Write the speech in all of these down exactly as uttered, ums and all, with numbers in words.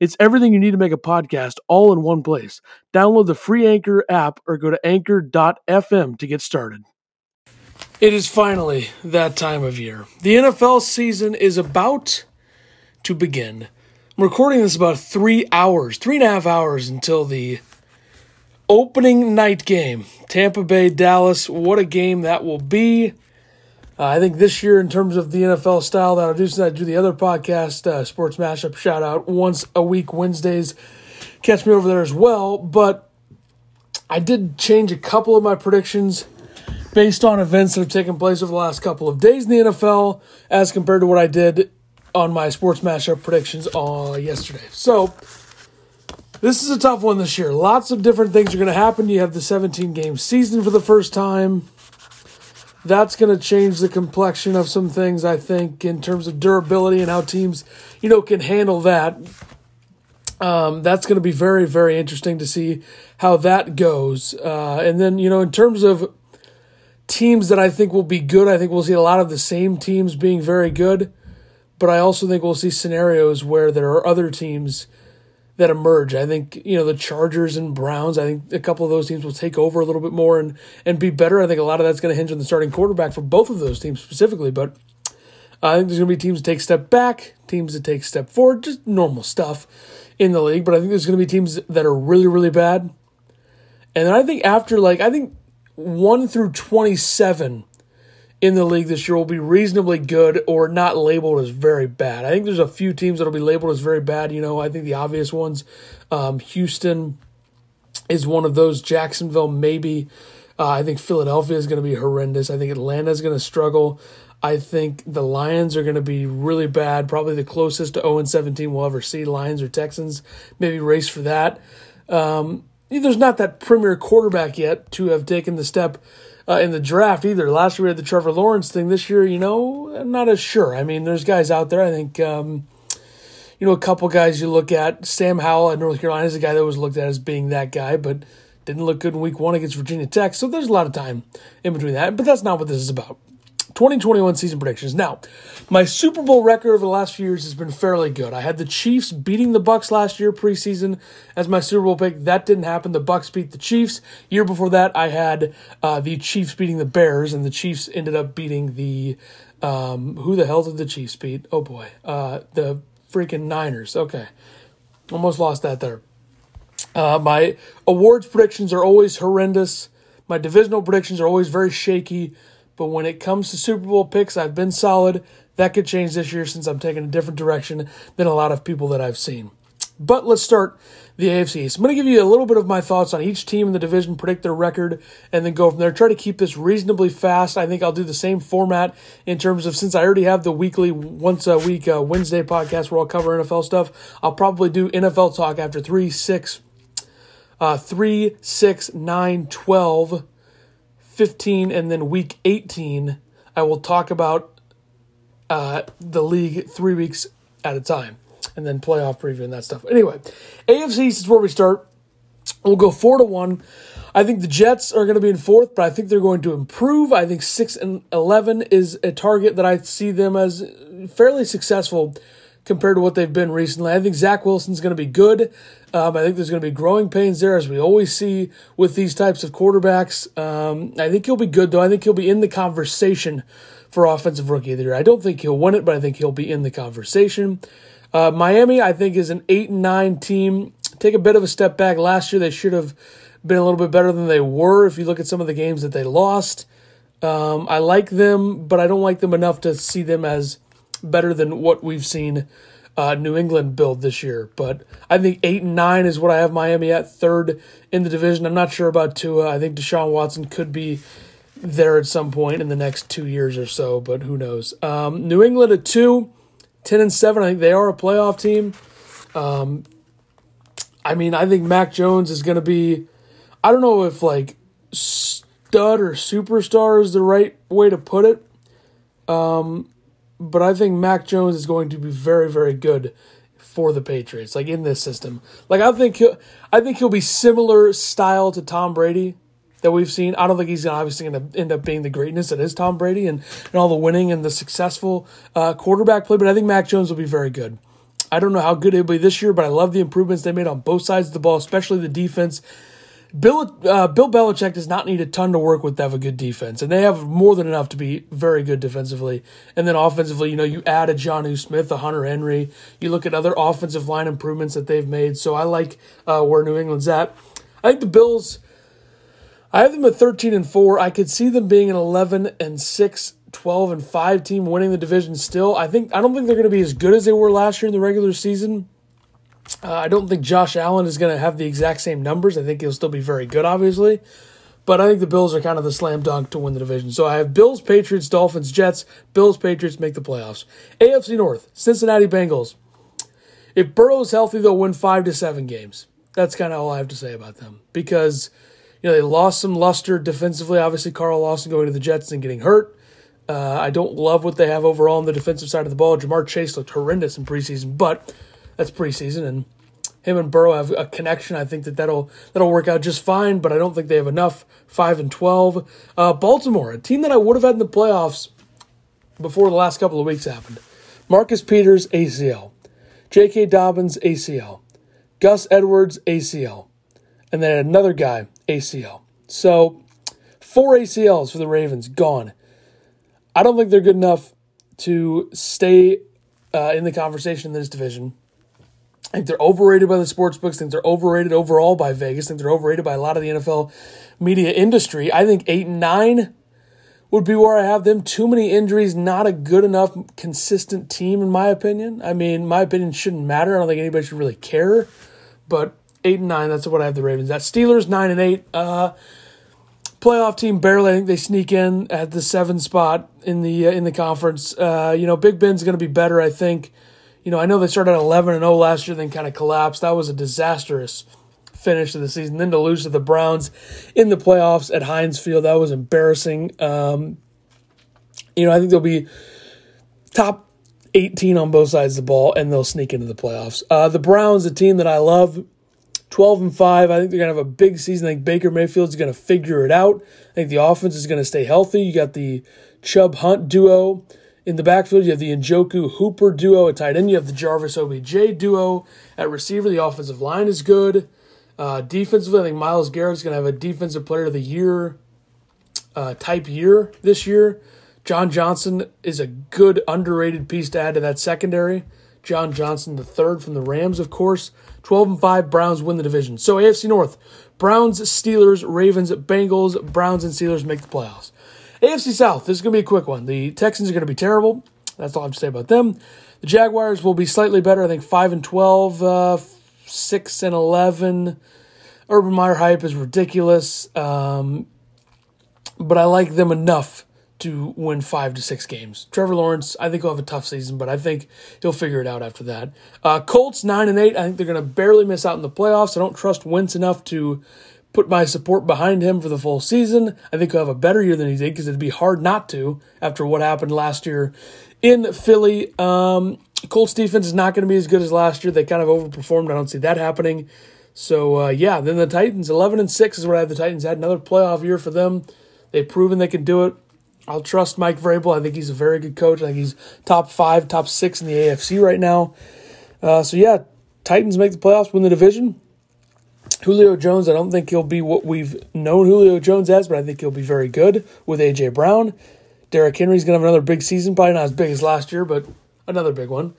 It's everything you need to make a podcast all in one place. Download the free Anchor app or go to anchor dot f m to get started. It is finally that time of year. The N F L season is about to begin. I'm recording this about three hours, three and a half hours until the opening night game. Tampa Bay, Dallas, what a game that will be. Uh, I think this year, in terms of the N F L style that I do, I do the other podcast, uh, Sports Mashup Shoutout, once a week, Wednesdays. Catch me over there as well. But I did change a couple of my predictions based on events that have taken place over the last couple of days in the N F L as compared to what I did on my Sports Mashup predictions uh, yesterday. So this is a tough one this year. Lots of different things are going to happen. You have the seventeen-game season for the first time. That's going to change the complexion of some things, I think, in terms of durability and how teams, you know, can handle that. Um, that's going to be very, very interesting to see how that goes. Uh, and then, you know, in terms of teams that I think will be good, I think we'll see a lot of the same teams being very good. But I also think we'll see scenarios where there are other teams that emerge. I think, you know, the Chargers and Browns, I think a couple of those teams will take over a little bit more and, and be better. I think a lot of that's going to hinge on the starting quarterback for both of those teams specifically. But I think there's going to be teams that take a step back, teams that take a step forward, just normal stuff in the league. But I think there's going to be teams that are really, really bad. And then I think after, like, I think one through twenty-seven in the league this year will be reasonably good or not labeled as very bad. I think there's a few teams that will be labeled as very bad. You know, I think the obvious ones, um, Houston is one of those. Jacksonville, maybe. Uh, I think Philadelphia is going to be horrendous. I think Atlanta is going to struggle. I think the Lions are going to be really bad, probably the closest to oh and seventeen we'll ever see. Lions or Texans, maybe race for that. Um, there's not that premier quarterback yet to have taken the step Uh, in the draft either. Last year we had the Trevor Lawrence thing. This year, you know, I'm not as sure. I mean, there's guys out there. I think, um, you know, a couple guys you look at. Sam Howell at North Carolina is a guy that was looked at as being that guy, but didn't look good in week one against Virginia Tech. So there's a lot of time in between that, but that's not what this is about. twenty twenty-one season predictions. Now, my Super Bowl record over the last few years has been fairly good. I had the Chiefs beating the Bucs last year preseason as my Super Bowl pick. That didn't happen. The Bucs beat the Chiefs. Year before that, I had uh, the Chiefs beating the Bears, and the Chiefs ended up beating the um, who the hell did the Chiefs beat? Oh boy, uh, the freaking Niners. Okay, almost lost that there. Uh, my awards predictions are always horrendous. My divisional predictions are always very shaky. But when it comes to Super Bowl picks, I've been solid. That could change this year since I'm taking a different direction than a lot of people that I've seen. But let's start the A F C. So I'm going to give you a little bit of my thoughts on each team in the division, predict their record, and then go from there. Try to keep this reasonably fast. I think I'll do the same format in terms of, since I already have the weekly, once a week uh, Wednesday podcast where I'll cover N F L stuff, I'll probably do N F L talk after three, six, nine, twelve fifteen, and then week eighteen, I will talk about uh, the league three weeks at a time, and then playoff preview and that stuff. Anyway, A F C is where we start. We'll go four to one. I think the Jets are going to be in fourth, but I think they're going to improve. I think six and eleven is a target that I see them as fairly successful compared to what they've been recently. I think Zach Wilson's going to be good. Um, I think there's going to be growing pains there, as we always see with these types of quarterbacks. Um, I think he'll be good, though. I think he'll be in the conversation for Offensive Rookie of the Year. I don't think he'll win it, but I think he'll be in the conversation. Uh, Miami, I think, is an eight and nine team. Take a bit of a step back. Last year, they should have been a little bit better than they were if you look at some of the games that they lost. Um, I like them, but I don't like them enough to see them as better than what we've seen uh, New England build this year. But I think eight and nine is what I have Miami at, third in the division. I'm not sure about Tua. I think Deshaun Watson could be there at some point in the next two years or so, but who knows. Um, New England at two, ten and seven. I think they are a playoff team. Um, I mean, I think Mac Jones is going to be, I don't know if like stud or superstar is the right way to put it. Um, but I think Mac Jones is going to be very, very good for the Patriots, like in this system. Like I think he'll, I think he'll be similar style to Tom Brady that we've seen. I don't think he's obviously going to end up being the greatness that is Tom Brady and, and all the winning and the successful uh, quarterback play, but I think Mac Jones will be very good. I don't know how good he'll be this year, but I love the improvements they made on both sides of the ball, especially the defense. Bill uh, Bill Belichick does not need a ton to work with to have a good defense, and they have more than enough to be very good defensively. And then offensively, you know, you add a Jonnu Smith, a Hunter Henry. You look at other offensive line improvements that they've made. So I like uh, where New England's at. I think the Bills, I have them at thirteen and four. I could see them being an eleven and six, twelve and five team winning the division still. I think I don't think they're going to be as good as they were last year in the regular season. Uh, I don't think Josh Allen is going to have the exact same numbers. I think he'll still be very good, obviously. But I think the Bills are kind of the slam dunk to win the division. So I have Bills, Patriots, Dolphins, Jets. Bills, Patriots make the playoffs. A F C North, Cincinnati Bengals. If Burrow's healthy, they'll win five to seven games. That's kind of all I have to say about them. Because, you know, they lost some luster defensively. Obviously, Carl Lawson going to the Jets and getting hurt. Uh, I don't love what they have overall on the defensive side of the ball. Jamar Chase looked horrendous in preseason, but that's preseason, and him and Burrow have a connection. I think that that'll, that'll work out just fine, but I don't think they have enough. five and twelve. Uh, Baltimore, a team that I would have had in the playoffs before the last couple of weeks happened. Marcus Peters, A C L. J K. Dobbins, A C L. Gus Edwards, A C L. And then another guy, A C L. So four A C Ls for the Ravens, gone. I don't think they're good enough to stay uh, in the conversation in this division. I think they're overrated by the sports books. I think they're overrated overall by Vegas. I think they're overrated by a lot of the N F L media industry. I think eight and nine would be where I have them. Too many injuries, not a good enough consistent team, in my opinion. I mean, my opinion shouldn't matter. I don't think anybody should really care. But eight and nine, that's what I have the Ravens at. Steelers, nine and eight. Uh, playoff team barely. I think they sneak in at the seven spot in the uh, in the conference. Uh, you know, Big Ben's going to be better, I think. You know, I know they started at eleven and oh last year, then kind of collapsed. That was a disastrous finish to the season. Then to lose to the Browns in the playoffs at Heinz Field, that was embarrassing. Um, you know, I think they'll be top eighteen on both sides of the ball, and they'll sneak into the playoffs. Uh, the Browns, a team that I love, twelve and five. I think they're going to have a big season. I think Baker Mayfield's going to figure it out. I think the offense is going to stay healthy. You got the Chubb-Hunt duo. In the backfield, you have the Njoku-Hooper duo at tight end. You have the Jarvis-O B J duo at receiver. The offensive line is good. Uh, defensively, I think Myles Garrett's going to have a defensive player of the year uh, type year this year. John Johnson is a good, underrated piece to add to that secondary. John Johnson the third from the Rams, of course. twelve and five, Browns win the division. So A F C North, Browns, Steelers, Ravens, Bengals, Browns, and Steelers make the playoffs. A F C South, this is going to be a quick one. The Texans are going to be terrible. That's all I have to say about them. The Jaguars will be slightly better. I think five and twelve, uh, six and eleven. Urban Meyer hype is ridiculous. Um, but I like them enough to win five to six games. Trevor Lawrence, I think he'll have a tough season, but I think he'll figure it out after that. Uh, Colts, nine and eight. I think they're going to barely miss out in the playoffs. I don't trust Wentz enough to put my support behind him for the full season. I think he'll have a better year than he did because it'd be hard not to after what happened last year in Philly. Um, Colts defense is not going to be as good as last year. They kind of overperformed. I don't see that happening. So, uh, yeah, then the Titans, eleven and six is where I have the Titans had. Another playoff year for them. They've proven they can do it. I'll trust Mike Vrabel. I think he's a very good coach. I think he's top five, top six in the A F C right now. Uh, so, yeah, Titans make the playoffs, win the division. Julio Jones, I don't think he'll be what we've known Julio Jones as, but I think he'll be very good with A J. Brown. Derrick Henry's going to have another big season, probably not as big as last year, but another big one.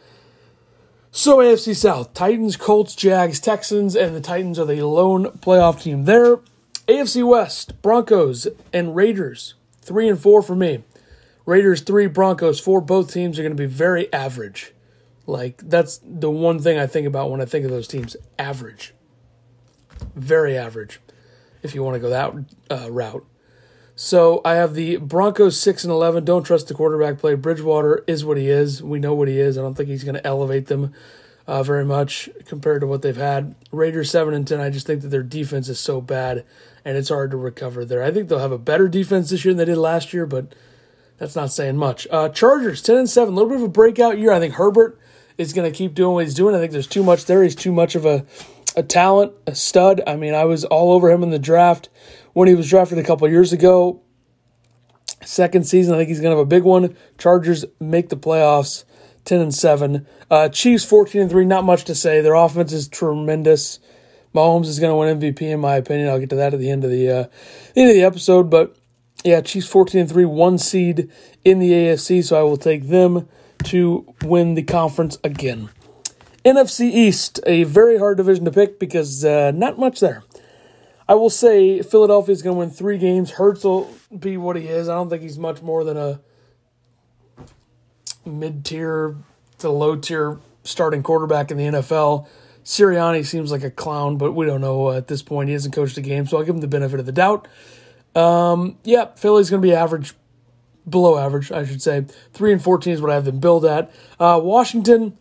So A F C South, Titans, Colts, Jags, Texans, and the Titans are the lone playoff team there. A F C West, Broncos and Raiders, three and four for me. Raiders three, Broncos four. Both teams are going to be very average. Like, that's the one thing I think about when I think of those teams, average. Very average, if you want to go that uh, route. So I have the Broncos six and eleven. Don't trust the quarterback play. Bridgewater is what he is. We know what he is. I don't think he's going to elevate them. uh, very much compared to what they've had. Raiders seven and ten, I just think that their defense is so bad, and it's hard to recover there. I think they'll have a better defense this year than they did last year, but that's not saying much. Uh, Chargers ten and seven, a little bit of a breakout year. I think Herbert is going to keep doing what he's doing. I think there's too much there. He's too much of a, a talent, a stud. I mean, I was all over him in the draft when he was drafted a couple of years ago. Second season, I think he's going to have a big one. Chargers make the playoffs, ten and seven. Uh, Chiefs, fourteen and three, not much to say. Their offense is tremendous. Mahomes is going to win M V P, in my opinion. I'll get to that at the end of the, uh, end of the episode. But, yeah, Chiefs, fourteen and three, one seed in the A F C, so I will take them to win the conference again. N F C East, a very hard division to pick because uh, not much there. I will say Philadelphia is going to win three games. Hurts will be what he is. I don't think he's much more than a mid-tier to low-tier starting quarterback in the N F L. Sirianni seems like a clown, but we don't know at this point. He hasn't coached a game, so I'll give him the benefit of the doubt. Um, yeah, Philly's going to be average, below average, I should say. three and fourteen is what I have them billed at. Uh, Washington...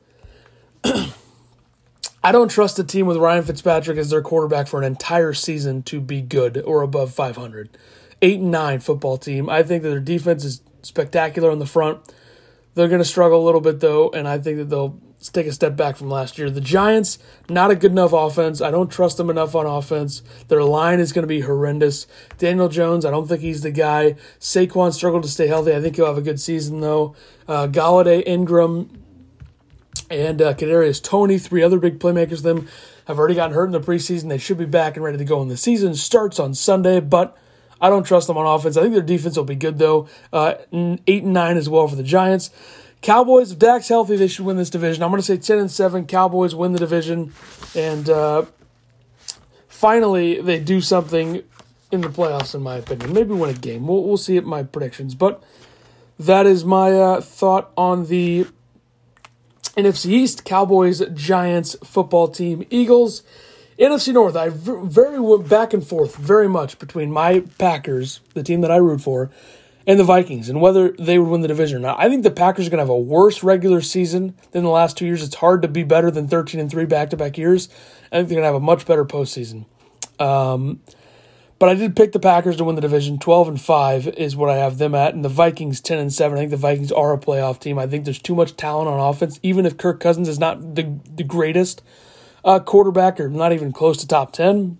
I don't trust a team with Ryan Fitzpatrick as their quarterback for an entire season to be good or above five hundred. eight and nine football team. I think that their defense is spectacular on the front. They're going to struggle a little bit, though, and I think that they'll take a step back from last year. The Giants, not a good enough offense. I don't trust them enough on offense. Their line is going to be horrendous. Daniel Jones, I don't think he's the guy. Saquon struggled to stay healthy. I think he'll have a good season, though. Uh, Galladay, Ingram, and uh, Kadarius Toney, three other big playmakers. Them have already gotten hurt in the preseason. They should be back and ready to go in the season. Starts on Sunday, but I don't trust them on offense. I think their defense will be good, though. Uh, eight and nine as well for the Giants. Cowboys, if Dak's healthy, they should win this division. I'm going to say ten and seven. Cowboys win the division, and uh, finally they do something in the playoffs. In my opinion, maybe win a game. We'll we'll see at my predictions, but that is my uh, thought on the N F C East, Cowboys, Giants, football team, Eagles. N F C North, I very went back and forth very much between my Packers, the team that I root for, and the Vikings, and whether they would win the division or not. I think the Packers are going to have a worse regular season than the last two years. It's hard to be better than thirteen and three back-to-back years. I think they're going to have a much better postseason. Um, but I did pick the Packers to win the division. twelve and five is what I have them at. And the Vikings, ten and seven. I think the Vikings are a playoff team. I think there's too much talent on offense, even if Kirk Cousins is not the, the greatest uh, quarterback or not even close to top ten.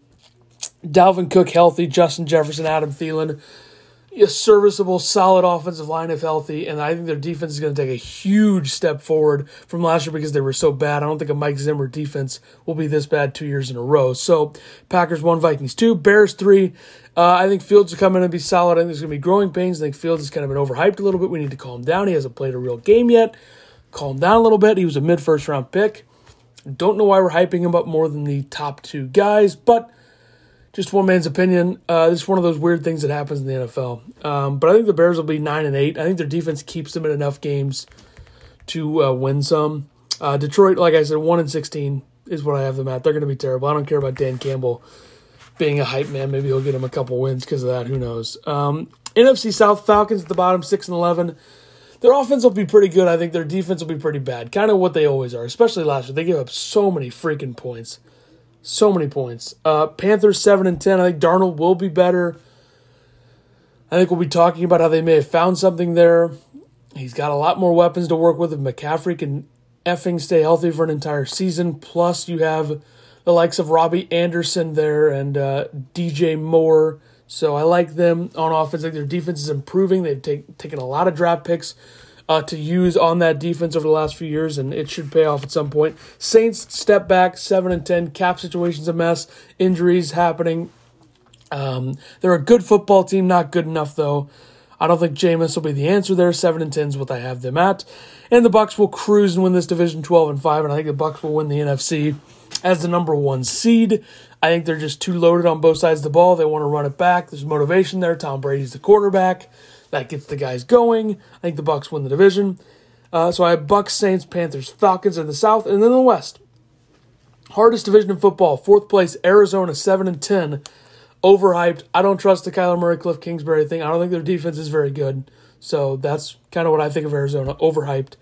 Dalvin Cook healthy, Justin Jefferson, Adam Thielen. A serviceable, solid offensive line if healthy, and I think their defense is going to take a huge step forward from last year because they were so bad. I don't think a Mike Zimmer defense will be this bad two years in a row. So Packers one, Vikings two, Bears three. Uh, I think Fields will come in and be solid. I think there's going to be growing pains. I think Fields has kind of been overhyped a little bit. We need to calm down. He hasn't played a real game yet. Calm down a little bit. He was a mid-first round pick. Don't know why we're hyping him up more than the top two guys, but just one man's opinion. Uh, this is one of those weird things that happens in the N F L. Um, but I think the Bears will be nine and eight. I think their defense keeps them in enough games to uh, win some. Uh, Detroit, like I said, one and sixteen is what I have them at. They're going to be terrible. I don't care about Dan Campbell being a hype man. Maybe he'll get him a couple wins because of that. Who knows? Um, N F C South, Falcons at the bottom, six and eleven. Their offense will be pretty good. I think their defense will be pretty bad. Kind of what they always are, especially last year. They gave up so many freaking points. So many points. Uh, Panthers seven and ten. I think Darnold will be better. I think we'll be talking about how they may have found something there. He's got a lot more weapons to work with. If McCaffrey can effing stay healthy for an entire season, plus you have the likes of Robbie Anderson there and uh, D J Moore. So I like them on offense. I think their defense is improving. They've take, taken a lot of draft picks Uh, to use on that defense over the last few years, and it should pay off at some point. Saints step back, seven and ten. Cap situation's a mess. Injuries happening. Um, they're a good football team, not good enough though. I don't think Jameis will be the answer there. Seven and ten is what I have them at, and the Bucs will cruise and win this division, twelve and five. And I think the Bucs will win the N F C as the number one seed. I think they're just too loaded on both sides of the ball. They want to run it back. There's motivation there. Tom Brady's the quarterback. That gets the guys going. I think the Bucs win the division. Uh, so I have Bucs, Saints, Panthers, Falcons in the South, and then the West. Hardest division in football. Fourth place, Arizona, seven and ten. overhyped. I don't trust the Kyler Murray, Cliff Kingsbury thing. I don't think their defense is very good. So that's kind of what I think of Arizona, overhyped.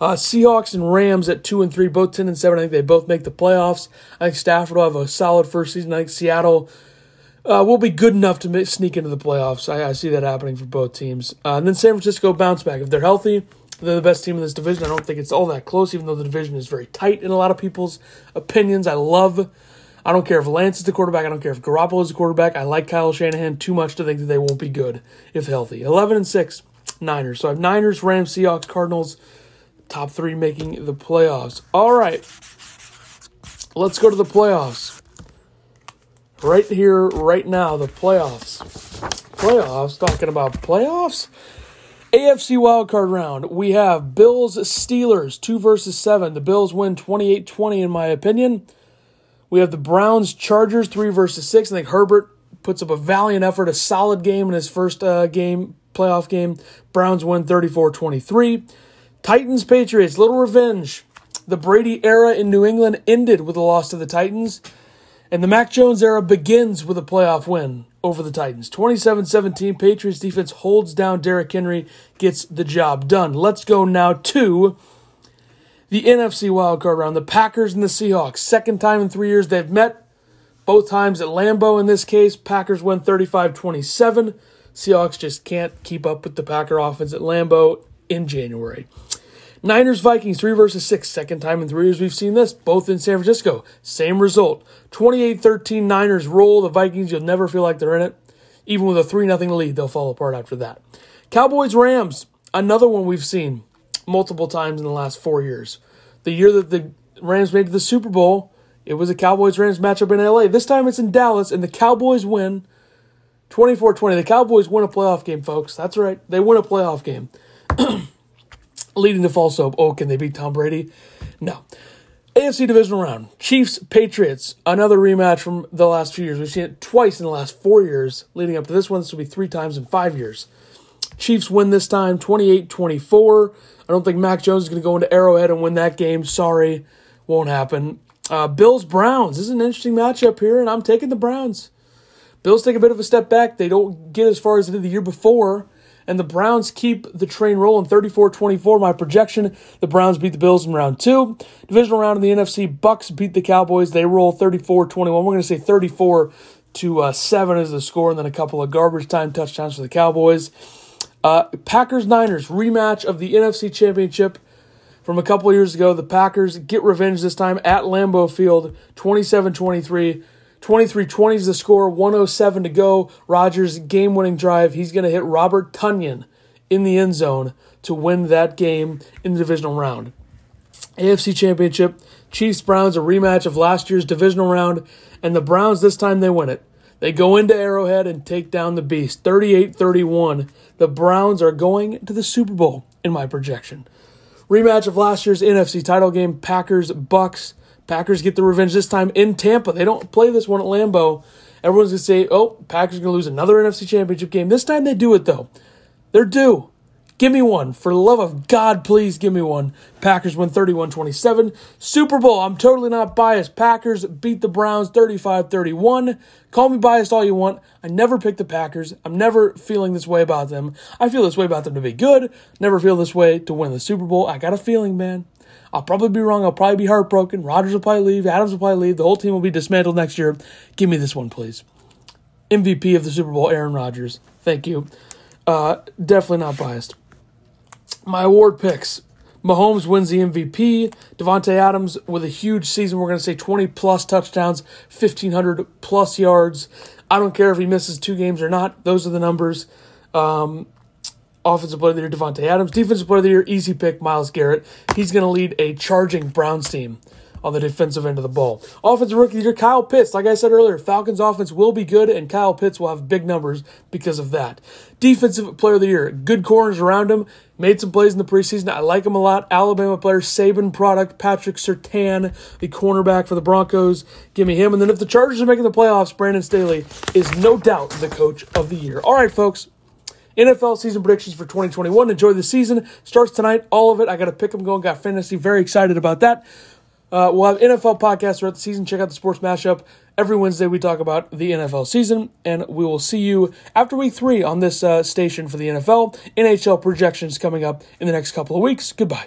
Uh, Seahawks and Rams at two and three, both ten and seven. I think they both make the playoffs. I think Stafford will have a solid first season. I think Seattle uh, will be good enough to make, sneak into the playoffs. I, I see that happening for both teams. Uh, and then San Francisco bounce back. If they're healthy, they're the best team in this division. I don't think it's all that close, even though the division is very tight in a lot of people's opinions. I love. I don't care if Lance is the quarterback. I don't care if Garoppolo is the quarterback. I like Kyle Shanahan too much to think that they won't be good if healthy. Eleven and six. Niners. So I have Niners, Rams, Seahawks, Cardinals, top three making the playoffs. All right, let's go to the playoffs. Right here, right now, the playoffs. Playoffs, talking about playoffs. A F C wildcard round. We have Bills, Steelers, two versus seven. The Bills win twenty-eight twenty in my opinion. We have the Browns, Chargers, three versus six. I think Herbert puts up a valiant effort, a solid game in his first uh, game. playoff game. Browns win thirty-four twenty-three. Titans, Patriots, little revenge. The Brady era in New England ended with a loss to the Titans, and the Mac Jones era begins with a playoff win over the Titans. twenty-seven seventeen, Patriots defense holds down Derrick Henry, gets the job done. Let's go now to the N F C wildcard round. The Packers and the Seahawks. Second time in three years they've met. Both times at Lambeau in this case. Packers win thirty-five twenty-seven. Seahawks just can't keep up with the Packer offense at Lambeau in January. Niners, Vikings, three versus six. Second time in three years we've seen this, both in San Francisco. Same result. twenty-eight thirteen, Niners roll. The Vikings, you'll never feel like they're in it. Even with a three nothing lead, they'll fall apart after that. Cowboys, Rams, another one we've seen multiple times in the last four years. The year that the Rams made the Super Bowl, it was a Cowboys-Rams matchup in L A. This time it's in Dallas, and the Cowboys win twenty-four twenty. The Cowboys win a playoff game, folks. That's right. They win a playoff game. Leading to false hope. Oh, can they beat Tom Brady? No. A F C divisional round. Chiefs, Patriots. Another rematch from the last few years. We've seen it twice in the last four years leading up to this one. This will be three times in five years. Chiefs win this time, twenty-eight twenty-four. I don't think Mac Jones is going to go into Arrowhead and win that game. Sorry. Won't happen. Uh, Bills, Browns. This is an interesting matchup here, and I'm taking the Browns. Bills take a bit of a step back. They don't get as far as they did the year before. And the Browns keep the train rolling, thirty-four twenty-four. My projection, the Browns beat the Bills in round two. Divisional round in the N F C, Bucks beat the Cowboys. They roll thirty-four twenty-one. We're going to say thirty-four to seven is the score, and then a couple of garbage time touchdowns for the Cowboys. Uh, Packers-Niners, rematch of the N F C Championship from a couple of years ago. The Packers get revenge this time at Lambeau Field, twenty-seven twenty-three. twenty-three twenty is the score, one oh seven to go. Rodgers, game-winning drive. He's going to hit Robert Tonyan in the end zone to win that game in the divisional round. A F C Championship, Chiefs-Browns, a rematch of last year's divisional round, and the Browns this time they win it. They go into Arrowhead and take down the Beast, thirty-eight thirty-one. The Browns are going to the Super Bowl in my projection. Rematch of last year's N F C title game, Packers-Bucks. Packers get the revenge this time in Tampa. They don't play this one at Lambeau. Everyone's going to say, oh, Packers are going to lose another N F C Championship game. This time they do it, though. They're due. Give me one. For the love of God, please give me one. Packers win thirty-one twenty-seven. Super Bowl, I'm totally not biased. Packers beat the Browns thirty-five thirty-one. Call me biased all you want. I never pick the Packers. I'm never feeling this way about them. I feel this way about them to be good. Never feel this way to win the Super Bowl. I got a feeling, man. I'll probably be wrong. I'll probably be heartbroken. Rodgers will probably leave. Adams will probably leave. The whole team will be dismantled next year. Give me this one, please. M V P of the Super Bowl, Aaron Rodgers. Thank you. Uh, definitely not biased. My award picks. Mahomes wins the M V P. Devontae Adams with a huge season. We're going to say twenty-plus touchdowns, fifteen hundred plus yards. I don't care if he misses two games or not. Those are the numbers. Um... Offensive player of the year, Devontae Adams. Defensive player of the year, easy pick, Myles Garrett. He's going to lead a charging Browns team on the defensive end of the ball. Offensive rookie of the year, Kyle Pitts. Like I said earlier, Falcons offense will be good, and Kyle Pitts will have big numbers because of that. Defensive player of the year, good corners around him. Made some plays in the preseason. I like him a lot. Alabama player, Saban product, Patrick Surtain, the cornerback for the Broncos. Give me him. And then if the Chargers are making the playoffs, Brandon Staley is no doubt the coach of the year. All right, folks. N F L season predictions for twenty twenty-one. Enjoy the season. Starts tonight, all of it. I got a pick 'em going. Got fantasy. Very excited about that. Uh, we'll have N F L podcasts throughout the season. Check out the Sports Mashup. Every Wednesday we talk about the N F L season, and we will see you after week three on this uh, station for the N F L. N H L projections coming up in the next couple of weeks. Goodbye.